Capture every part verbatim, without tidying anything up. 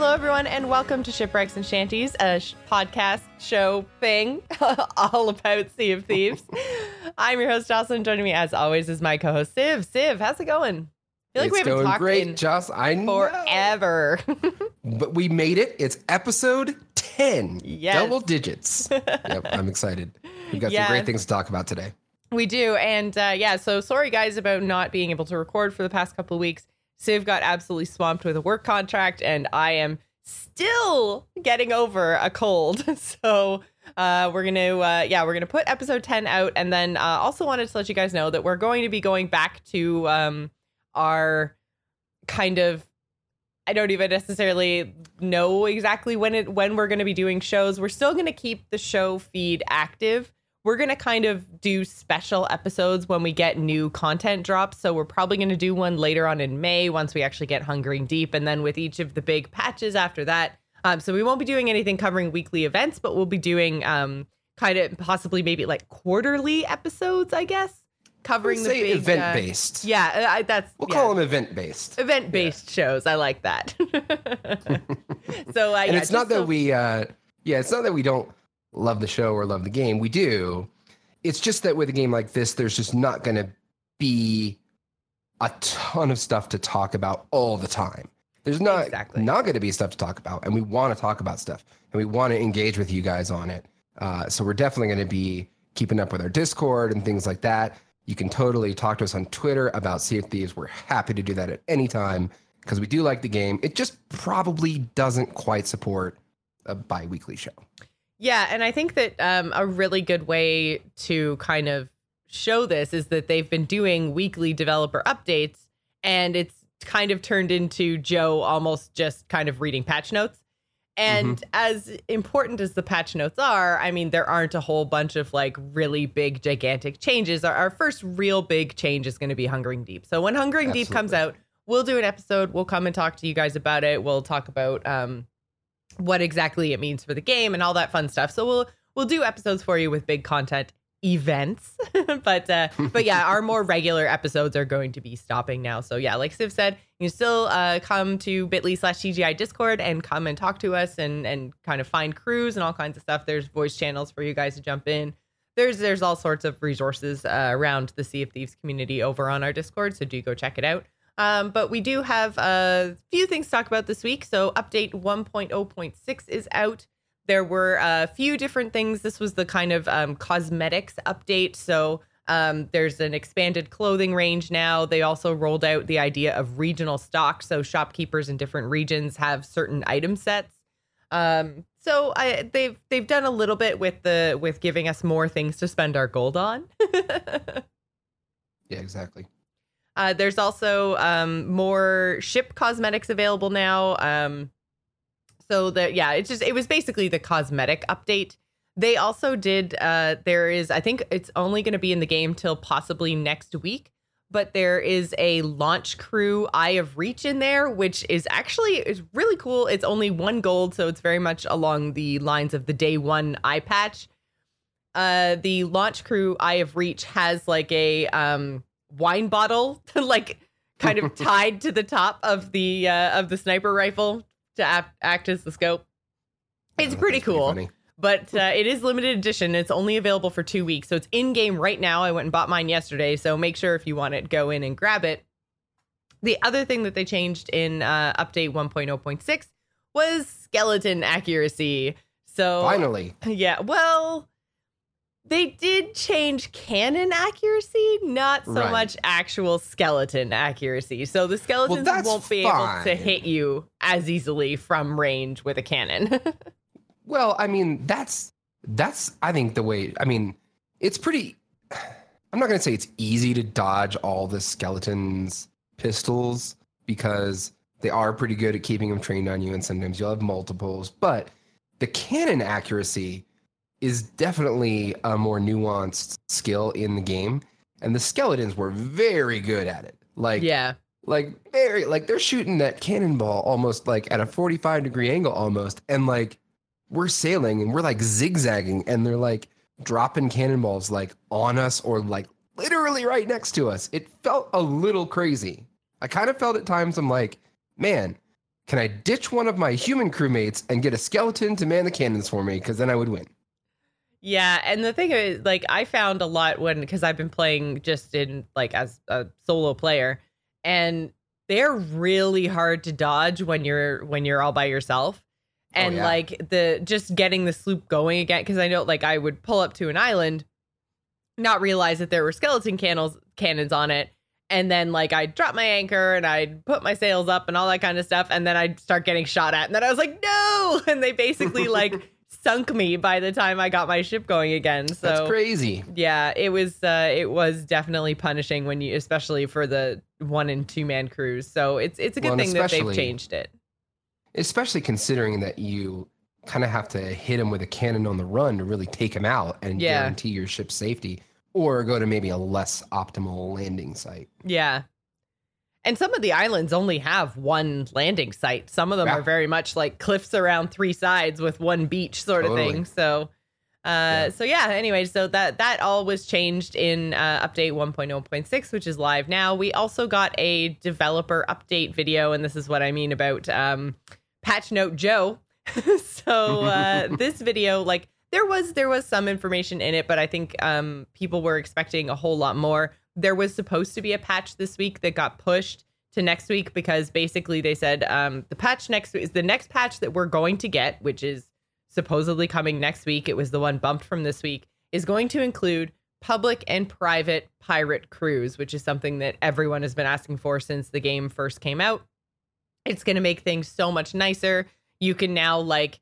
Hello, everyone, and welcome to Shipwrecks and Shanties, a sh podcast show thing all about Sea of Thieves. I'm your host, Jocelyn. Joining me, as always, is my co-host, Siv. Siv, how's it going? I feel like it's we haven't going talked great, in Joss, I know. Forever. But we made it. It's episode ten. Yes. Double digits. Yep, I'm excited. We've got yeah. some great things to talk about today. We do. And uh, yeah, so sorry, guys, about not being able to record for the past couple of weeks. Siv got absolutely swamped with a work contract, and I am still getting over a cold. So uh, we're going to, uh, yeah, we're going to put episode ten out. And then uh, also wanted to let you guys know that we're going to be going back to um, our kind of, I don't even necessarily know exactly when it when we're going to be doing shows. We're still going to keep the show feed active. We're going to kind of do special episodes when we get new content drops. So we're probably going to do one later on in May once we actually get Hungering Deep, and then with each of the big patches after that. Um, so we won't be doing anything covering weekly events, but we'll be doing um, kind of possibly maybe like quarterly episodes, I guess, covering the big event uh, based. Yeah, I, that's we'll yeah. call them event based event based yeah. shows. I like that. so uh, and yeah, it's not that so- we uh, yeah, it's not that we don't love the show or love the game. We do. It's just that with a game like this, there's just not going to be a ton of stuff to talk about all the time. There's not exactly. not going to be stuff to talk about, and we want to talk about stuff, and we want to engage with you guys on it. Uh, so we're definitely going to be keeping up with our Discord and things like that. You can totally talk to us on Twitter about Sea of Thieves. We're happy to do that at any time because we do like the game. It just probably doesn't quite support a bi-weekly show. Yeah, and I think that um, a really good way to kind of show this is that they've been doing weekly developer updates, and it's kind of turned into Joe almost just kind of reading patch notes. And mm-hmm. as important as the patch notes are, I mean, there aren't a whole bunch of like really big, gigantic changes. Our, our first real big change is going to be Hungering Deep. So when Hungering Absolutely. Deep comes out, we'll do an episode. We'll come and talk to you guys about it. We'll talk about um what exactly it means for the game and all that fun stuff. So we'll we'll do episodes for you with big content events. but uh, but yeah, our more regular episodes are going to be stopping now. So yeah, like Siv said, you can still uh, come to bit.ly slash T G I Discord and come and talk to us and and kind of find crews and all kinds of stuff. There's voice channels for you guys to jump in. There's there's all sorts of resources uh, around the Sea of Thieves community over on our Discord. So do go check it out. Um, but we do have a few things to talk about this week. So update one point oh point six is out. There were a few different things. This was the kind of um, cosmetics update. So um, there's an expanded clothing range now. They also rolled out the idea of regional stock. So shopkeepers in different regions have certain item sets. Um, so I, they've they've done a little bit with the with giving us more things to spend our gold on. Yeah, exactly. Uh, there's also um, more ship cosmetics available now. Um, so that, yeah, it's just, it was basically the cosmetic update. They also did, uh, there is, I think it's only going to be in the game till possibly next week, but there is a launch crew Eye of Reach in there, which is actually, is really cool. It's only one gold, so it's very much along the lines of the day one eye patch. Uh, the launch crew Eye of Reach has like a, um, wine bottle like kind of tied to the top of the uh, of the sniper rifle to ap- act as the scope. It's oh, pretty cool, pretty but uh, it is limited edition. It's only available for two weeks. So it's in game right now. I went and bought mine yesterday. So make sure if you want it, go in and grab it. The other thing that they changed in uh, update one point oh point six was skeleton accuracy. So finally, yeah, well, they did change cannon accuracy, not so right. much actual skeleton accuracy. So the skeletons well, won't be fine. able to hit you as easily from range with a cannon. Well, I mean, that's, that's, I think the way, I mean, it's pretty, I'm not going to say it's easy to dodge all the skeletons' pistols because they are pretty good at keeping them trained on you. And sometimes you'll have multiples, but the cannon accuracy is definitely a more nuanced skill in the game. And the skeletons were very good at it. Like, yeah. Like, very, like, they're shooting that cannonball almost, like, at a forty-five degree angle almost. And, like, we're sailing and we're, like, zigzagging. And they're, like, dropping cannonballs, like, on us or, like, literally right next to us. It felt a little crazy. I kind of felt at times, I'm like, man, can I ditch one of my human crewmates and get a skeleton to man the cannons for me? Because then I would win. Yeah, and the thing is, like, I found a lot when, because I've been playing just in, like, as a solo player, and they're really hard to dodge when you're when you're all by yourself. And, oh, yeah. like, the just getting the sloop going again, because I know, like, I would pull up to an island, not realize that there were skeleton cannons, cannons on it, and then, like, I'd drop my anchor, and I'd put my sails up, and all that kind of stuff, and then I'd start getting shot at, and then I was like, no! And they basically, like, sunk me by the time I got my ship going again. So that's crazy. Yeah, it was uh, it was definitely punishing when you, especially for the one and two man crews. So it's it's a good well, thing that they've changed it. Especially considering that you kind of have to hit him with a cannon on the run to really take him out and yeah. guarantee your ship's safety, or go to maybe a less optimal landing site. Yeah. And some of the islands only have one landing site. Some of them yeah. are very much like cliffs around three sides with one beach sort totally. of thing. So, uh, yeah. so yeah, anyway, so that, that all was changed in uh, update one point oh point six, which is live now. We also got a developer update video, and this is what I mean about um, Patch Note Joe. so uh, this video, like there was, there was some information in it, but I think um, people were expecting a whole lot more. There was supposed to be a patch this week that got pushed to next week because basically they said um, the patch next week is the next patch that we're going to get, which is supposedly coming next week. It was the one bumped from this week, is going to include public and private pirate crews, which is something that everyone has been asking for since the game first came out. It's going to make things so much nicer. You can now like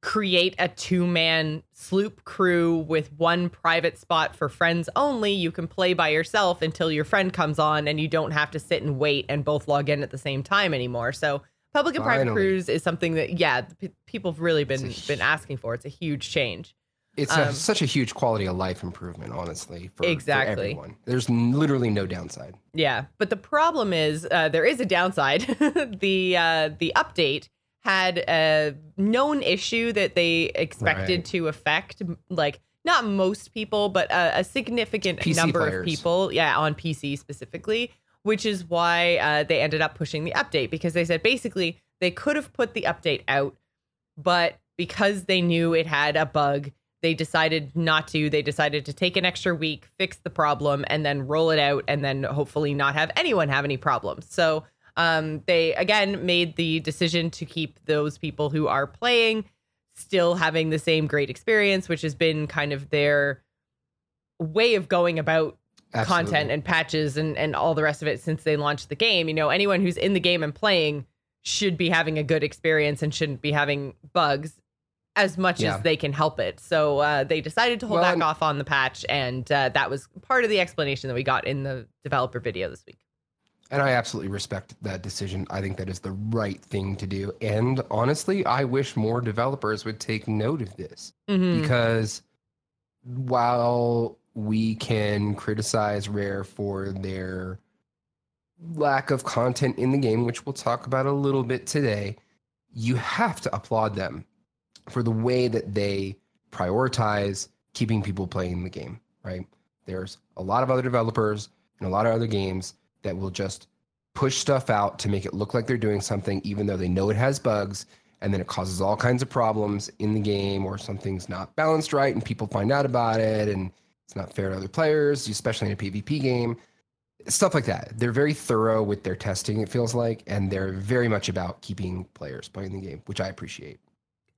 create a two-man sloop crew with one private spot for friends only. You can play by yourself until your friend comes on, and you don't have to sit and wait and both log in at the same time anymore. So public and Finally. private crews is something that, yeah, p- people have really been a, been asking for. It's a huge change. It's um, a, such a huge quality of life improvement, honestly, for, exactly. for everyone. There's literally no downside. Yeah, but the problem is uh, there is a downside. the uh, the update had a known issue that they expected right. to affect, like, not most people, but a, a significant P C number players. of people, yeah, on P C specifically, which is why uh, they ended up pushing the update, because they said basically they could have put the update out, but because they knew it had a bug, they decided not to. They decided to take an extra week, fix the problem, and then roll it out, and then hopefully not have anyone have any problems. So Um, they, again, made the decision to keep those people who are playing still having the same great experience, which has been kind of their way of going about Absolutely. content and patches and, and all the rest of it since they launched the game. You know, anyone who's in the game and playing should be having a good experience and shouldn't be having bugs as much yeah. as they can help it. So uh, they decided to hold well, back I'm- off on the patch. And uh, that was part of the explanation that we got in the developer video this week. And I absolutely respect that decision. I think that is the right thing to do. And honestly, I wish more developers would take note of this. Mm-hmm. Because while we can criticize Rare for their lack of content in the game, which we'll talk about a little bit today, you have to applaud them for the way that they prioritize keeping people playing the game, right? There's a lot of other developers and a lot of other games that will just push stuff out to make it look like they're doing something, even though they know it has bugs, and then it causes all kinds of problems in the game, or something's not balanced right, and people find out about it, and it's not fair to other players, especially in a PvP game, stuff like that. They're very thorough with their testing, it feels like, and they're very much about keeping players playing the game, which I appreciate.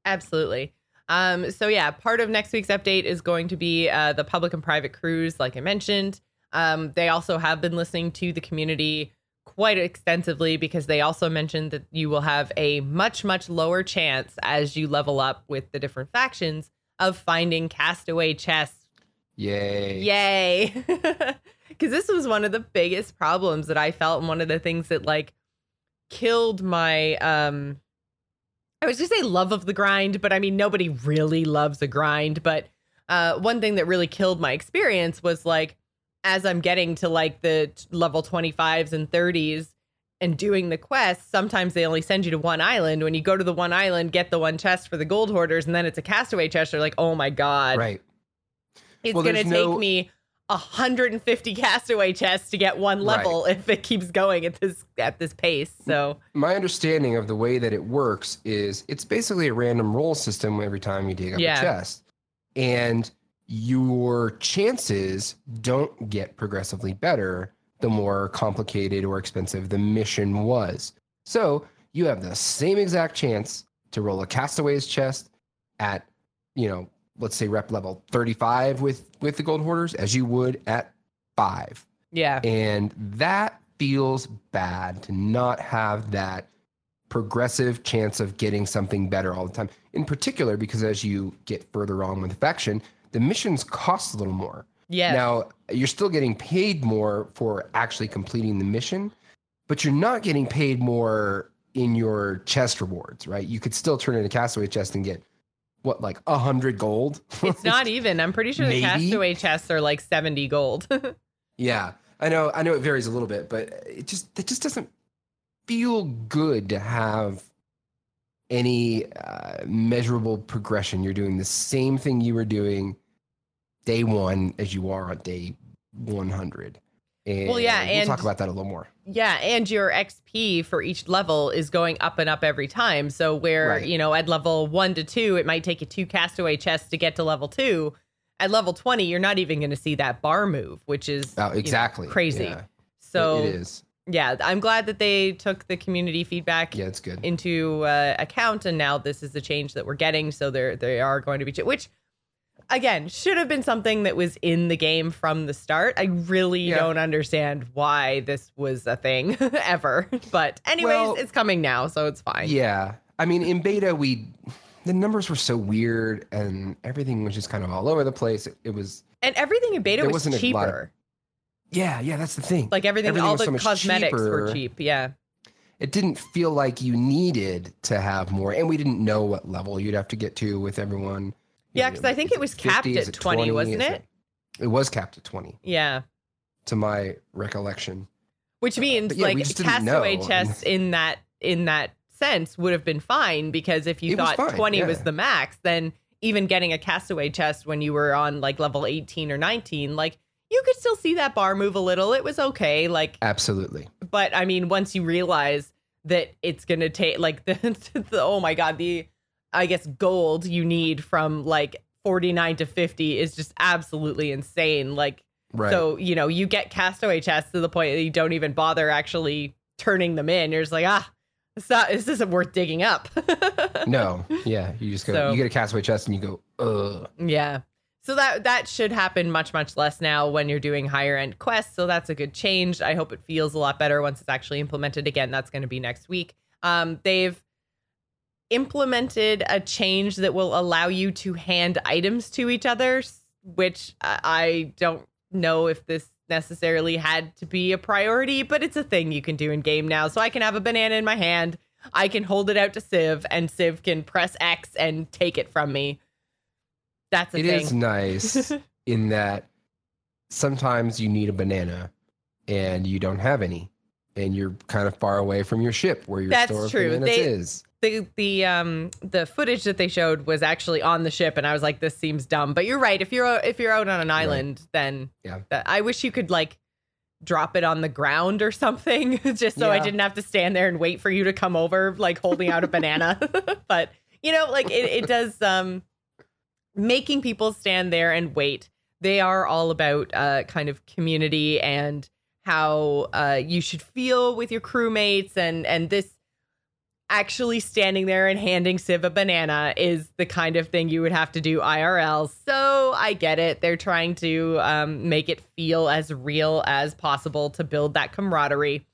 Absolutely. Um, so yeah, part of next week's update is going to be uh, the public and private crews, like I mentioned. Um, they also have been listening to the community quite extensively, because they also mentioned that you will have a much, much lower chance as you level up with the different factions of finding castaway chests. Yay. Yay. Because this was one of the biggest problems that I felt, and one of the things that like killed my, um, I was going to say love of the grind, but I mean, nobody really loves a grind. But uh, one thing that really killed my experience was like, as I'm getting to like the level twenty-fives and thirties and doing the quests, sometimes they only send you to one island. When you go to the one island, get the one chest for the gold hoarders, and then it's a castaway chest. You're like, oh my God, right? It's well, going to take no... me one hundred fifty castaway chests to get one level, right, if it keeps going at this at this pace. So my understanding of the way that it works is it's basically a random roll system every time you dig up yeah. a chest, and your chances don't get progressively better the more complicated or expensive the mission was. So you have the same exact chance to roll a castaway's chest at, you know, let's say rep level thirty-five with, with the Gold Hoarders as you would at five. Yeah. And that feels bad to not have that progressive chance of getting something better all the time. In particular, because as you get further on with the faction, the missions cost a little more. Yeah. Now, you're still getting paid more for actually completing the mission, but you're not getting paid more in your chest rewards, right? You could still turn in a castaway chest and get what, like a hundred gold? It's not even. I'm pretty sure Maybe. the castaway chests are like seventy gold. Yeah, I know. I know it varies a little bit, but it just it just doesn't feel good to have any uh, measurable progression. You're doing the same thing you were doing day one as you are on day one hundred. And well, yeah, we'll and talk about that a little more. Yeah, and your X P for each level is going up and up every time. So where, right. you know, at level one to two, it might take you two castaway chests to get to level two. At level twenty, you're not even going to see that bar move, which is oh, exactly you know, crazy. Yeah. So it, it is. Yeah, I'm glad that they took the community feedback yeah, it's good. into uh, account, and now this is the change that we're getting. So there, they are going to be ch- which. Again, should have been something that was in the game from the start. I really yeah. don't understand why this was a thing ever. But anyways, well, it's coming now, so it's fine. Yeah. I mean, in beta, we the numbers were so weird and everything was just kind of all over the place. It, it was... And everything in beta was cheaper. Of, yeah, yeah, that's the thing. Like everything, everything all the so cosmetics cheaper. were cheap, yeah. It didn't feel like you needed to have more. And we didn't know what level you'd have to get to with everyone. Yeah, because I think it was capped at twenty, wasn't it? It was capped at twenty. Yeah. To my recollection. Which means like castaway chests in that in that sense would have been fine, because if you thought twenty was the max, then even getting a castaway chest when you were on like level eighteen or nineteen, like you could still see that bar move a little. It was okay. Like absolutely. But I mean, once you realize that it's gonna take like the, the oh my god, the I guess gold you need from like forty-nine to fifty is just absolutely insane. Like, right. So, you know, you get castaway chests to the point that you don't even bother actually turning them in. You're just like, ah, it's not, this isn't worth digging up. No. Yeah. You just go, so, you get a castaway chest and you go, ugh. Yeah. So that, that should happen much, much less now when you're doing higher end quests. So that's a good change. I hope it feels a lot better once it's actually implemented. Again, that's going to be next week. Um, they've implemented a change that will allow you to hand items to each other, which I don't know if this necessarily had to be a priority, but it's a thing you can do in game now. So I can have a banana in my hand, I can hold it out to Siv, and Siv can press X and take it from me. That's a it thing. It is nice in that sometimes you need a banana and you don't have any, and you're kind of far away from your ship where your That's store of true. bananas they, is. The the um the footage that they showed was actually on the ship, and I was like, this seems dumb. But you're right. If you're if you're out on an island, right. then yeah. that, I wish you could like drop it on the ground or something, just so yeah. I didn't have to stand there and wait for you to come over, like holding out a banana. But you know, like it it does um making people stand there and wait. They are all about uh kind of community and how uh you should feel with your crewmates, and and this. Actually standing there and handing Siv a banana is the kind of thing you would have to do I R L. So I get it. They're trying to um, make it feel as real as possible to build that camaraderie.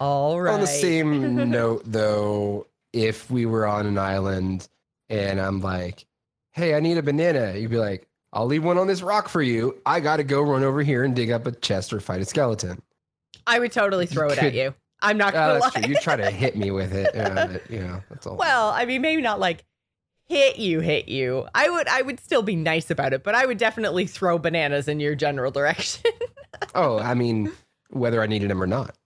All right. On the same note, though, if we were on an island and I'm like, hey, I need a banana, you'd be like, I'll leave one on this rock for you. I got to go run over here and dig up a chest or fight a skeleton. I would totally throw it at you. I'm not gonna oh, that's lie. True. You try to hit me with it, uh, you know. That's all. Well, I mean, maybe not like hit you, hit you. I would, I would still be nice about it, but I would definitely throw bananas in your general direction. Oh, I mean, whether I needed them or not.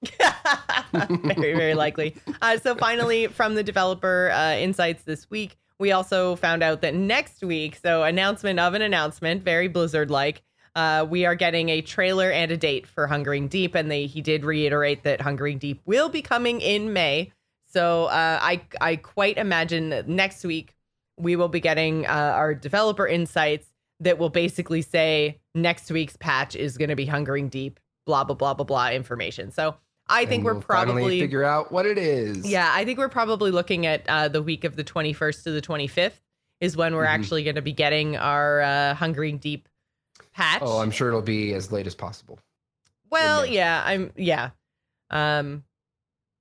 Very, very likely. Uh, so, finally, from the developer uh, insights this week, we also found out that next week, so announcement of an announcement, very Blizzard-like. Uh, we are getting a trailer and a date for Hungering Deep, and they, he did reiterate that Hungering Deep will be coming in May. So uh, I, I quite imagine that next week we will be getting uh, our developer insights that will basically say next week's patch is going to be Hungering Deep, blah, blah, blah, blah, blah information. So I and think we'll we're probably figure out what it is. Yeah, I think we're probably looking at uh, the week of the twenty-first to the twenty-fifth is when we're mm-hmm. actually going to be getting our uh, Hungering Deep patch. Oh, I'm sure it'll be as late as possible. Well, yeah, I'm yeah. Um,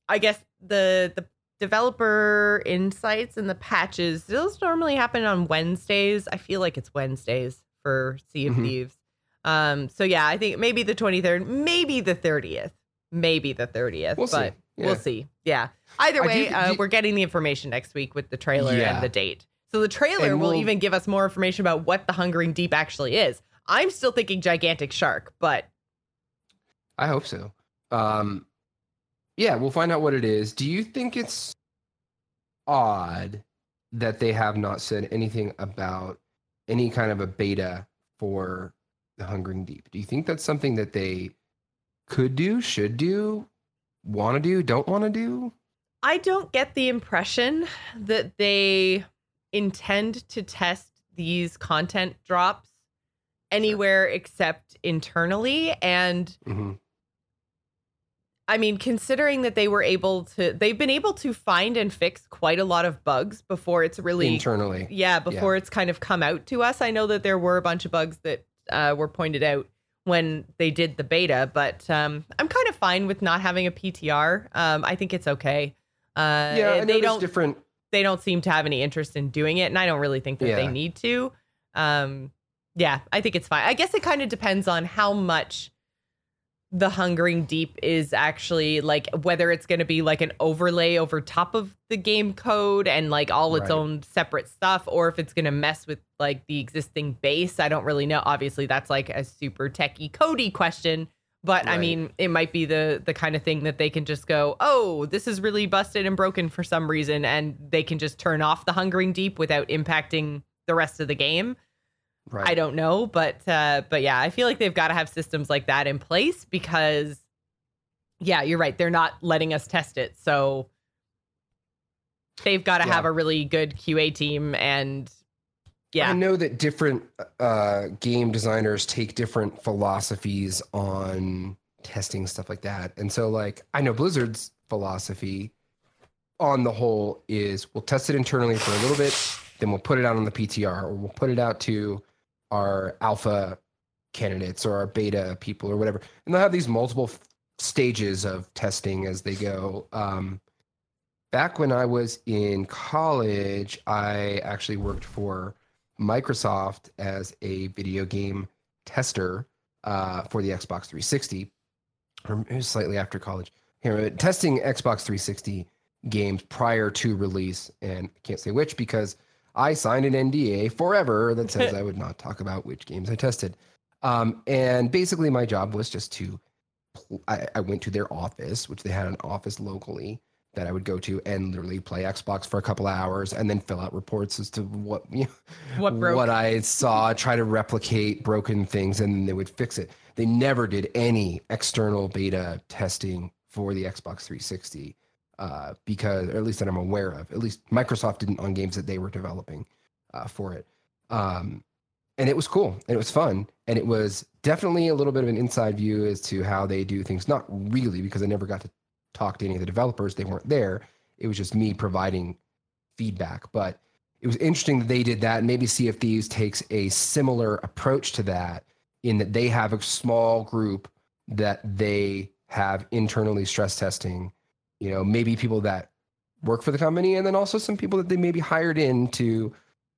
I guess the the developer insights and the patches, those normally happen on Wednesdays. I feel like it's Wednesdays for Sea of mm-hmm. Thieves. Um, so yeah, I think maybe the twenty-third, maybe the thirtieth, maybe the thirtieth. We'll but see. Yeah. We'll see. Yeah. Either way, do, do, uh, we're getting the information next week with the trailer yeah. and the date. So the trailer we'll, will even give us more information about what the Hungering Deep actually is. I'm still thinking gigantic shark, but I hope so. Um, yeah, we'll find out what it is. Do you think it's odd that they have not said anything about any kind of a beta for the Hungering Deep? Do you think that's something that they could do, should do, want to do, don't want to do? I don't get the impression that they intend to test these content drops anywhere except internally. And mm-hmm. I mean, considering that they were able to, they've been able to find and fix quite a lot of bugs before it's really internally. Yeah. Before yeah. it's kind of come out to us. I know that there were a bunch of bugs that uh, were pointed out when they did the beta, but um, I'm kind of fine with not having a P T R. Um, I think it's okay. Uh, yeah, I know they don't, different. They don't seem to have any interest in doing it. And I don't really think that yeah. they need to. Um, Yeah, I think it's fine. I guess it kind of depends on how much the Hungering Deep is actually like, whether it's going to be like an overlay over top of the game code and like all its right. own separate stuff, or if it's going to mess with like the existing base. I don't really know. Obviously, that's like a super techie codey question. But right. I mean, it might be the the kind of thing that they can just go, oh, this is really busted and broken for some reason. And they can just turn off the Hungering Deep without impacting the rest of the game. Right. I don't know, but uh, but yeah, I feel like they've got to have systems like that in place because, yeah, you're right. They're not letting us test it. So they've got to yeah. have a really good Q A team. And yeah, I know that different uh, game designers take different philosophies on testing stuff like that. And so like I know Blizzard's philosophy on the whole is we'll test it internally for a little bit. Then we'll put it out on the P T R or we'll put it out to our alpha candidates or our beta people or whatever. And they'll have these multiple f- stages of testing as they go. Um, back when I was in college, I actually worked for Microsoft as a video game tester uh, for the Xbox three sixty. Or it was slightly after college. Here, testing Xbox three sixty games prior to release. And I can't say which because I signed an N D A forever that says I would not talk about which games I tested. Um, and basically my job was just to, I, I went to their office, which they had an office locally that I would go to and literally play Xbox for a couple of hours and then fill out reports as to what, you know, what, broke. what I saw, try to replicate broken things, and then they would fix it. They never did any external beta testing for the Xbox three sixty. Uh, because, or at least that I'm aware of, at least Microsoft didn't on games that they were developing uh, for it. Um, and it was cool and it was fun. And it was definitely a little bit of an inside view as to how they do things. Not really, because I never got to talk to any of the developers. They weren't there. It was just me providing feedback, but it was interesting that they did that. And maybe Sea of Thieves takes a similar approach to that in that they have a small group that they have internally stress testing. You know, maybe people that work for the company and then also some people that they maybe hired in to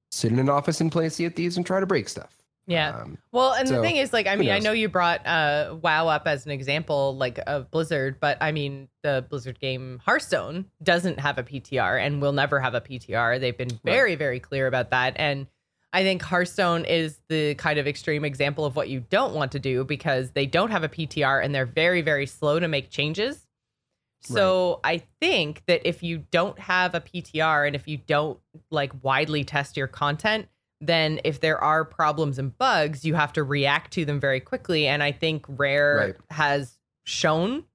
sit in an office and play Sea of Thieves and try to break stuff. Yeah. Um, well, and so, the thing is, like, I mean, I know you brought uh, WoW up as an example, like, of Blizzard, but I mean, the Blizzard game Hearthstone doesn't have a P T R and will never have a P T R. They've been very, right. very clear about that. And I think Hearthstone is the kind of extreme example of what you don't want to do because they don't have a P T R and they're very, very slow to make changes. So right. I think that if you don't have a P T R and if you don't like widely test your content, then if there are problems and bugs, you have to react to them very quickly. And I think Rare right. has shown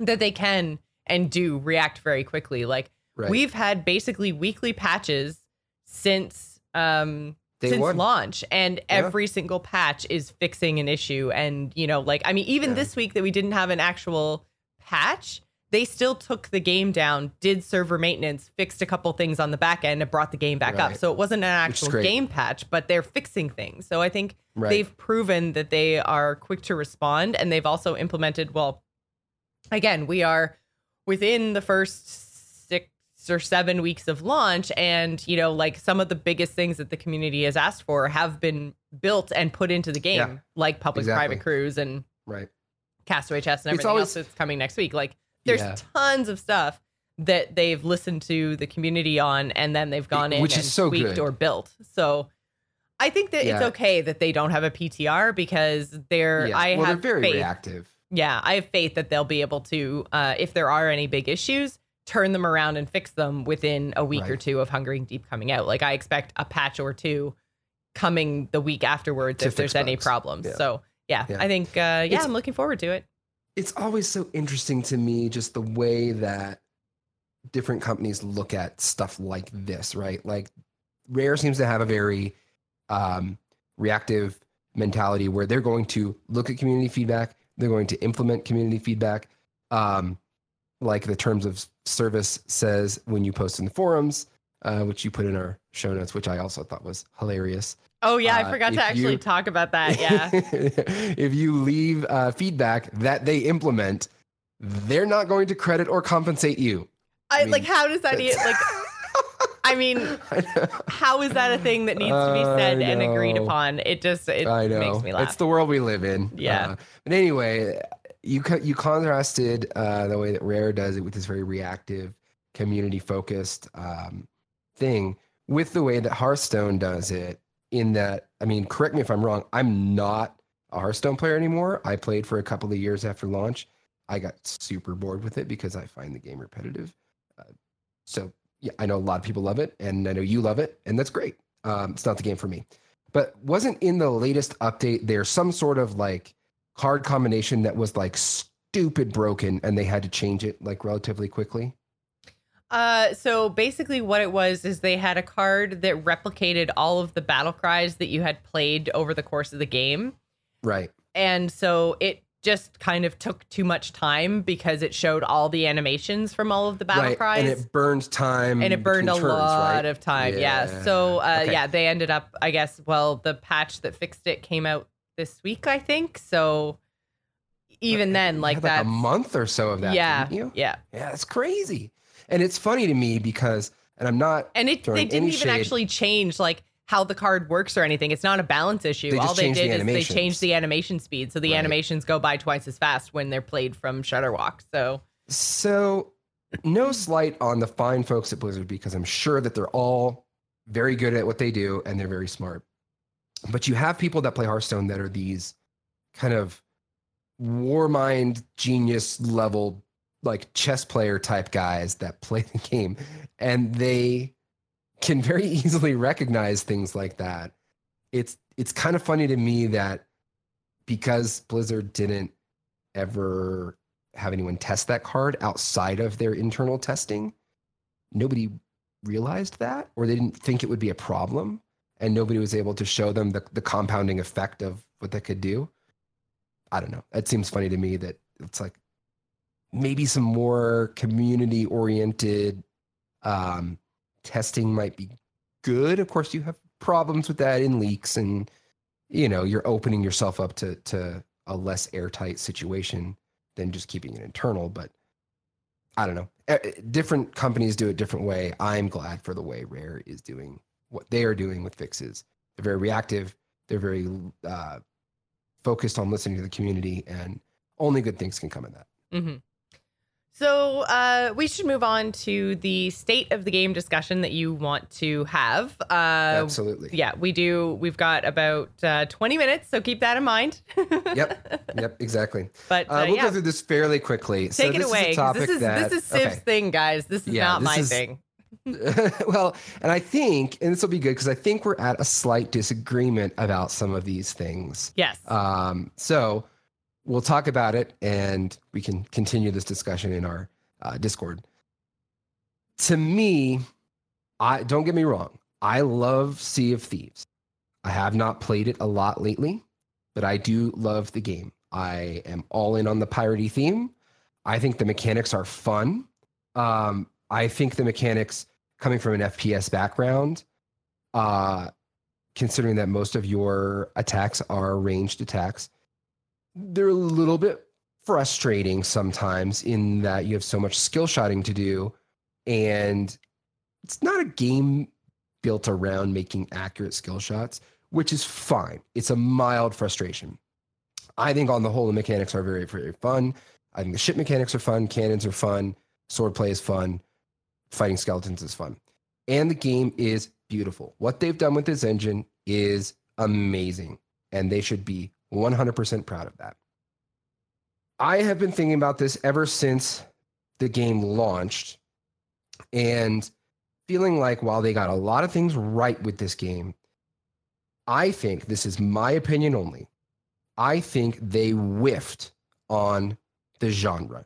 that they can and do react very quickly. Like right. we've had basically weekly patches since um, since one. launch, and yeah. every single patch is fixing an issue. And, you know, like, I mean, even yeah. this week that we didn't have an actual patch, they still took the game down, did server maintenance, fixed a couple things on the back end, and brought the game back right. up. So it wasn't an actual game patch, but they're fixing things. So I think right. they've proven that they are quick to respond, and they've also implemented, well, again, we are within the first six or seven weeks of launch, and, you know, like, some of the biggest things that the community has asked for have been built and put into the game, yeah, like public exactly. private crews and right. Castaway Chest and everything always- else that's coming next week. Like, There's yeah. tons of stuff that they've listened to the community on, and then they've gone in Which and is so tweaked good. or built. So I think that yeah. it's okay that they don't have a P T R, because they're yeah. I well, have they're very faith. reactive. Yeah, I have faith that they'll be able to, uh, if there are any big issues, turn them around and fix them within a week right. or two of Hungering Deep coming out. Like, I expect a patch or two coming the week afterwards to if there's bugs. any problems. Yeah. So yeah, yeah, I think uh, yeah, it's, I'm looking forward to it. It's always so interesting to me, just the way that different companies look at stuff like this, right? Like, Rare seems to have a very um, reactive mentality where they're going to look at community feedback. They're going to implement community feedback. Um, like the terms of service says when you post in the forums, uh, which you put in our show notes, which I also thought was hilarious. Oh, yeah, I forgot uh, to actually you, talk about that, yeah. If you leave uh, feedback that they implement, they're not going to credit or compensate you. I, I mean, like, how does that... E- like, I mean, I how is that a thing that needs to be said and agreed upon? It just it I know. makes me laugh. It's the world we live in. Yeah. Uh, but anyway, you, co- you contrasted uh, the way that Rare does it with this very reactive, community-focused um, thing with the way that Hearthstone does it. In that, I mean, correct me if I'm wrong, I'm not a Hearthstone player anymore. I played for a couple of years after launch. I got super bored with it because I find the game repetitive. Uh, so yeah, I know a lot of people love it, and I know you love it, and that's great. Um, it's not the game for me. But wasn't in the latest update there some sort of like card combination that was like stupid broken, and they had to change it like relatively quickly? Uh, so basically what it was is they had a card that replicated all of the battle cries that you had played over the course of the game. Right. And so it just kind of took too much time because it showed all the animations from all of the battle right. cries. And it burned time. And it burned a turns, lot right? of time. Yeah. yeah. So, uh, okay. yeah, they ended up, I guess, well, the patch that fixed it came out this week, I think. So even but, then, like that, like a month or so of that. Yeah. Didn't you? Yeah. Yeah. It's crazy. And it's funny to me because, and I'm not. And it they didn't even shade. actually change like how the card works or anything. It's not a balance issue. They All they did the is they changed the animation speed, so the right. animations go by twice as fast when they're played from Shudderwalk. So, so no slight on the fine folks at Blizzard, because I'm sure that they're all very good at what they do and they're very smart. But you have people that play Hearthstone that are these kind of war mind genius level, like chess player type guys that play the game, and they can very easily recognize things like that. It's, it's kind of funny to me that because Blizzard didn't ever have anyone test that card outside of their internal testing, nobody realized that, or they didn't think it would be a problem, and nobody was able to show them the, the compounding effect of what that could do. I don't know. It seems funny to me that it's like, maybe some more community-oriented um, testing might be good. Of course, you have problems with that in leaks, and you know you're opening yourself up to to a less airtight situation than just keeping it internal. But I don't know. Different companies do it different way. I'm glad for the way Rare is doing what they are doing with fixes. They're very reactive. They're very uh, focused on listening to the community, and only good things can come of that. Mm-hmm. So uh, we should move on to the state of the game discussion that you want to have. Uh, Absolutely. Yeah, we do. We've got about uh, twenty minutes, so keep that in mind. yep. Yep. Exactly. But uh, uh, we'll yeah. go through this fairly quickly. Take so it this away. Is a topic this is that, this is Siv's okay. thing, guys. This is yeah, not this my is, thing. Well, and I think, and this will be good because I think we're at a slight disagreement about some of these things. Yes. Um, so we'll talk about it and we can continue this discussion in our uh, Discord. To me, I don't get me wrong. I love Sea of Thieves. I have not played it a lot lately, but I do love the game. I am all in on the piratey theme. I think the mechanics are fun. Um, I think the mechanics, coming from an F P S background, uh, considering that most of your attacks are ranged attacks, they're a little bit frustrating sometimes in that you have so much skill shotting to do, and it's not a game built around making accurate skill shots, which is fine. It's a mild frustration. I think on the whole, the mechanics are very, very fun. I think the ship mechanics are fun. Cannons are fun. Sword play is fun. Fighting skeletons is fun. And the game is beautiful. What they've done with this engine is amazing, and they should be one hundred percent proud of that. I have been thinking about this ever since the game launched, and feeling like while they got a lot of things right with this game, I think, this is my opinion only, I think they whiffed on the genre.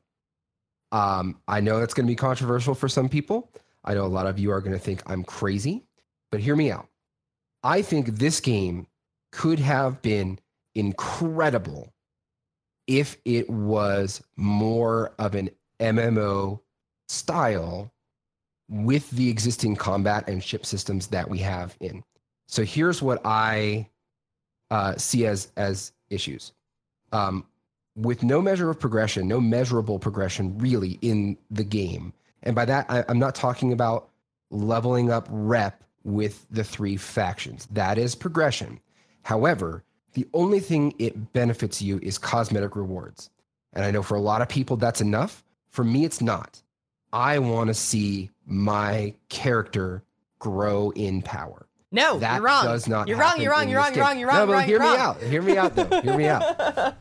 Um, I know that's going to be controversial for some people. I know a lot of you are going to think I'm crazy, but hear me out. I think this game could have been incredible if it was more of an M M O style with the existing combat and ship systems that we have in. So here's what I uh, see as, as issues. Um, with no measure of progression, no measurable progression really in the game. And by that, I, I'm not talking about leveling up rep with the three factions. That is progression. However, the only thing it benefits you is cosmetic rewards. And I know for a lot of people that's enough. For me, it's not. I want to see my character grow in power. No, that you're wrong. Does not you're wrong, you're wrong, you're wrong, you're wrong, you're wrong, you're wrong, no, you're wrong. No, but hear me out. Hear me out, though. Hear me out.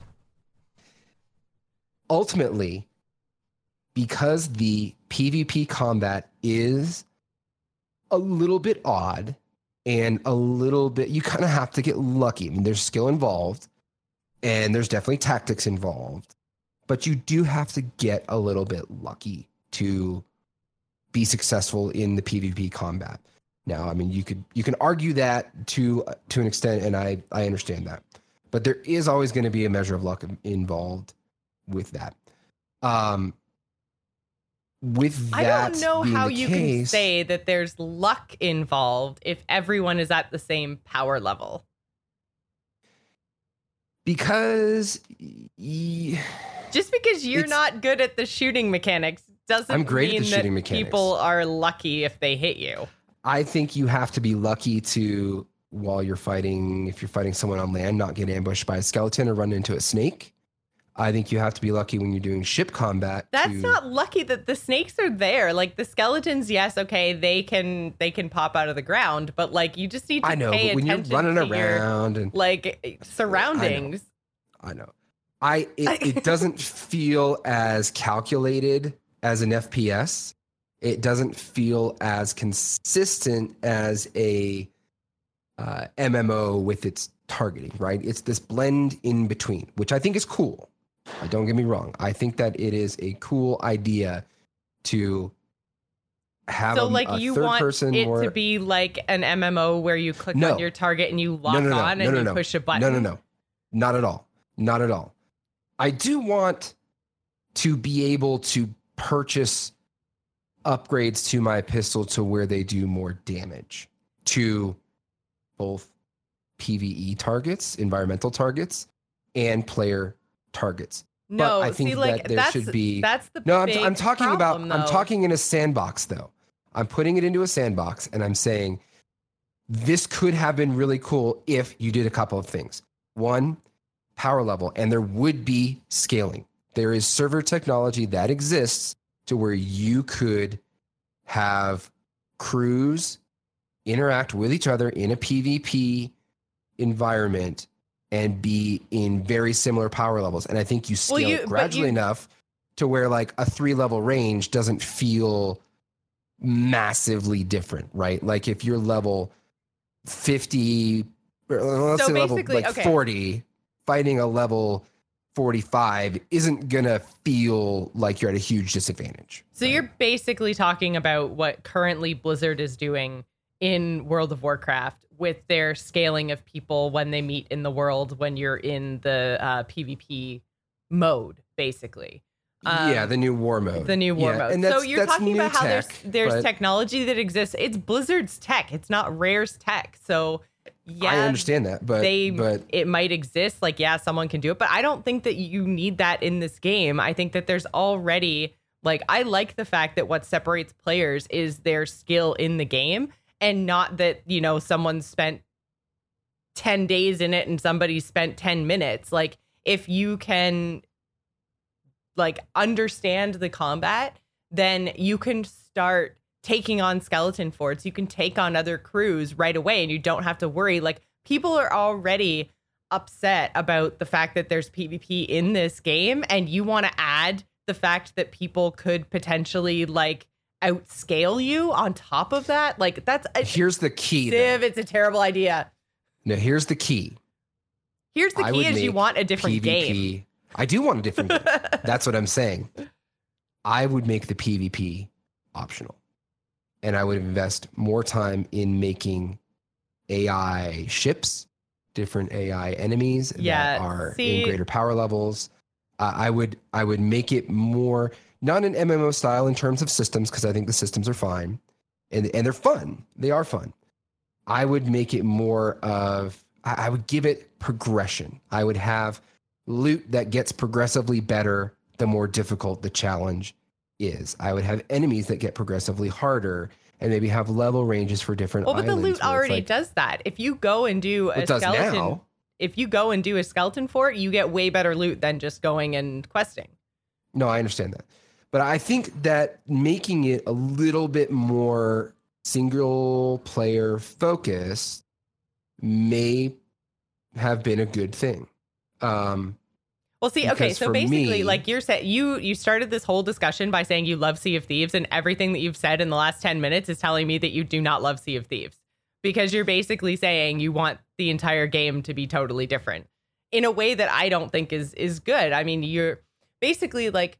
Ultimately, because the PvP combat is a little bit odd and a little bit, you kind of have to get lucky. I mean, there's skill involved and there's definitely tactics involved, but you do have to get a little bit lucky to be successful in the PvP combat. Now, I mean, you could you can argue that to to an extent, and I, I understand that. But there is always going to be a measure of luck involved with that. Um, with that, I don't know how you case, can say that there's luck involved if everyone is at the same power level. Because y- just because you're not good at the shooting mechanics doesn't I'm great mean at the shooting that mechanics. People are lucky if they hit you. I think you have to be lucky to, while you're fighting, if you're fighting someone on land, not get ambushed by a skeleton or run into a snake. I think you have to be lucky when you're doing ship combat. That's to... not lucky that the snakes are there. Like the skeletons, yes, okay, they can they can pop out of the ground, but like you just need to I know, pay but when attention you're running to around your, and like surroundings. I know. I know. I it, it doesn't feel as calculated as an F P S. It doesn't feel as consistent as a uh, M M O with its targeting, right? It's this blend in between, which I think is cool. Don't get me wrong. I think that it is a cool idea to have so, a, like, a you third want person it or... to be like an M M O where you click no. on your target and you lock no, no, no, on no, no, and no, you no. push a button. No, no, no, not at all. Not at all. I do want to be able to purchase upgrades to my pistol to where they do more damage to both PvE targets, environmental targets, and player targets. No, but I think see, like, that there that's, should be. That's the no. I'm, I'm talking problem, about. Though. I'm talking in a sandbox, though. I'm putting it into a sandbox, and I'm saying this could have been really cool if you did a couple of things. One, power level, and there would be scaling. There is server technology that exists to where you could have crews interact with each other in a PvP environment and be in very similar power levels. And I think you scale well, you, it gradually you, enough to where like a three level range doesn't feel massively different, right? Like if you're level fifty, or let's so say level like okay. forty, fighting a level forty-five isn't gonna feel like you're at a huge disadvantage. So right? You're basically talking about what currently Blizzard is doing in World of Warcraft with their scaling of people when they meet in the world, when you're in the uh, PvP mode, basically. Um, yeah, the new war mode. The new war yeah. mode. And that's, so you're that's talking about how tech, there's, there's but... technology that exists. It's Blizzard's tech. It's not Rare's tech. So yeah, I understand that, but, they, but it might exist. Like, yeah, someone can do it, but I don't think that you need that in this game. I think that there's already like, I like the fact that what separates players is their skill in the game and not that, you know, someone spent ten days in it and somebody spent ten minutes. Like if you can like understand the combat, then you can start taking on skeleton forts. You can take on other crews right away and you don't have to worry. Like people are already upset about the fact that there's PvP in this game, and you want to add the fact that people could potentially like outscale you on top of that. Like that's a, here's the key, Siv, it's a terrible idea. No, here's the key. Here's the key is you want a different PvP. game. I do want a different game. That's what I'm saying. I would make the PvP optional. And I would invest more time in making A I ships, different A I enemies yeah, that are see, in greater power levels. Uh, I would I would make it more, not an M M O style in terms of systems, because I think the systems are fine. And, and they're fun. They are fun. I would make it more of, I, I would give it progression. I would have loot that gets progressively better the more difficult the challenge is. I would have enemies that get progressively harder and maybe have level ranges for different well, but islands. The loot already like, does that. If you go and do a skeleton, now, if you go and do a skeleton fort, you get way better loot than just going and questing. No, I understand that. But I think that making it a little bit more single player focused may have been a good thing. Um, well, see, okay, so basically, me, like you're saying, you you started this whole discussion by saying you love Sea of Thieves, and everything that you've said in the last ten minutes is telling me that you do not love Sea of Thieves, because you're basically saying you want the entire game to be totally different in a way that I don't think is is good. I mean, you're basically like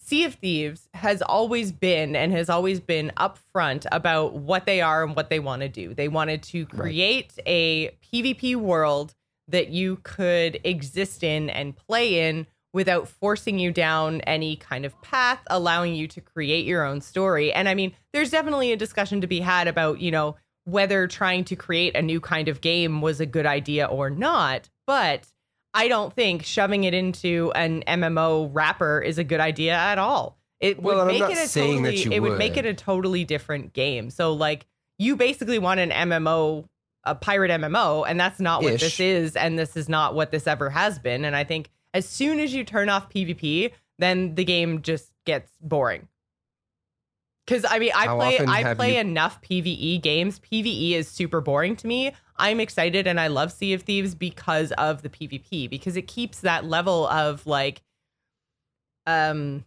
Sea of Thieves has always been and has always been upfront about what they are and what they want to do. They wanted to create right. a PvP world that you could exist in and play in without forcing you down any kind of path, allowing you to create your own story. And I mean, there's definitely a discussion to be had about, you know, whether trying to create a new kind of game was a good idea or not. But I don't think shoving it into an M M O wrapper is a good idea at all. It well, would I'm make it a totally, it would. would make it a totally different game. So like you basically want an M M O, a pirate M M O, and that's not what Ish. this is, and this is not what this ever has been. And I think as soon as you turn off PvP, then the game just gets boring. Because I mean, I How play I play you... enough PvE games. PvE is super boring to me. I'm excited and I love Sea of Thieves because of the PvP, because it keeps that level of like um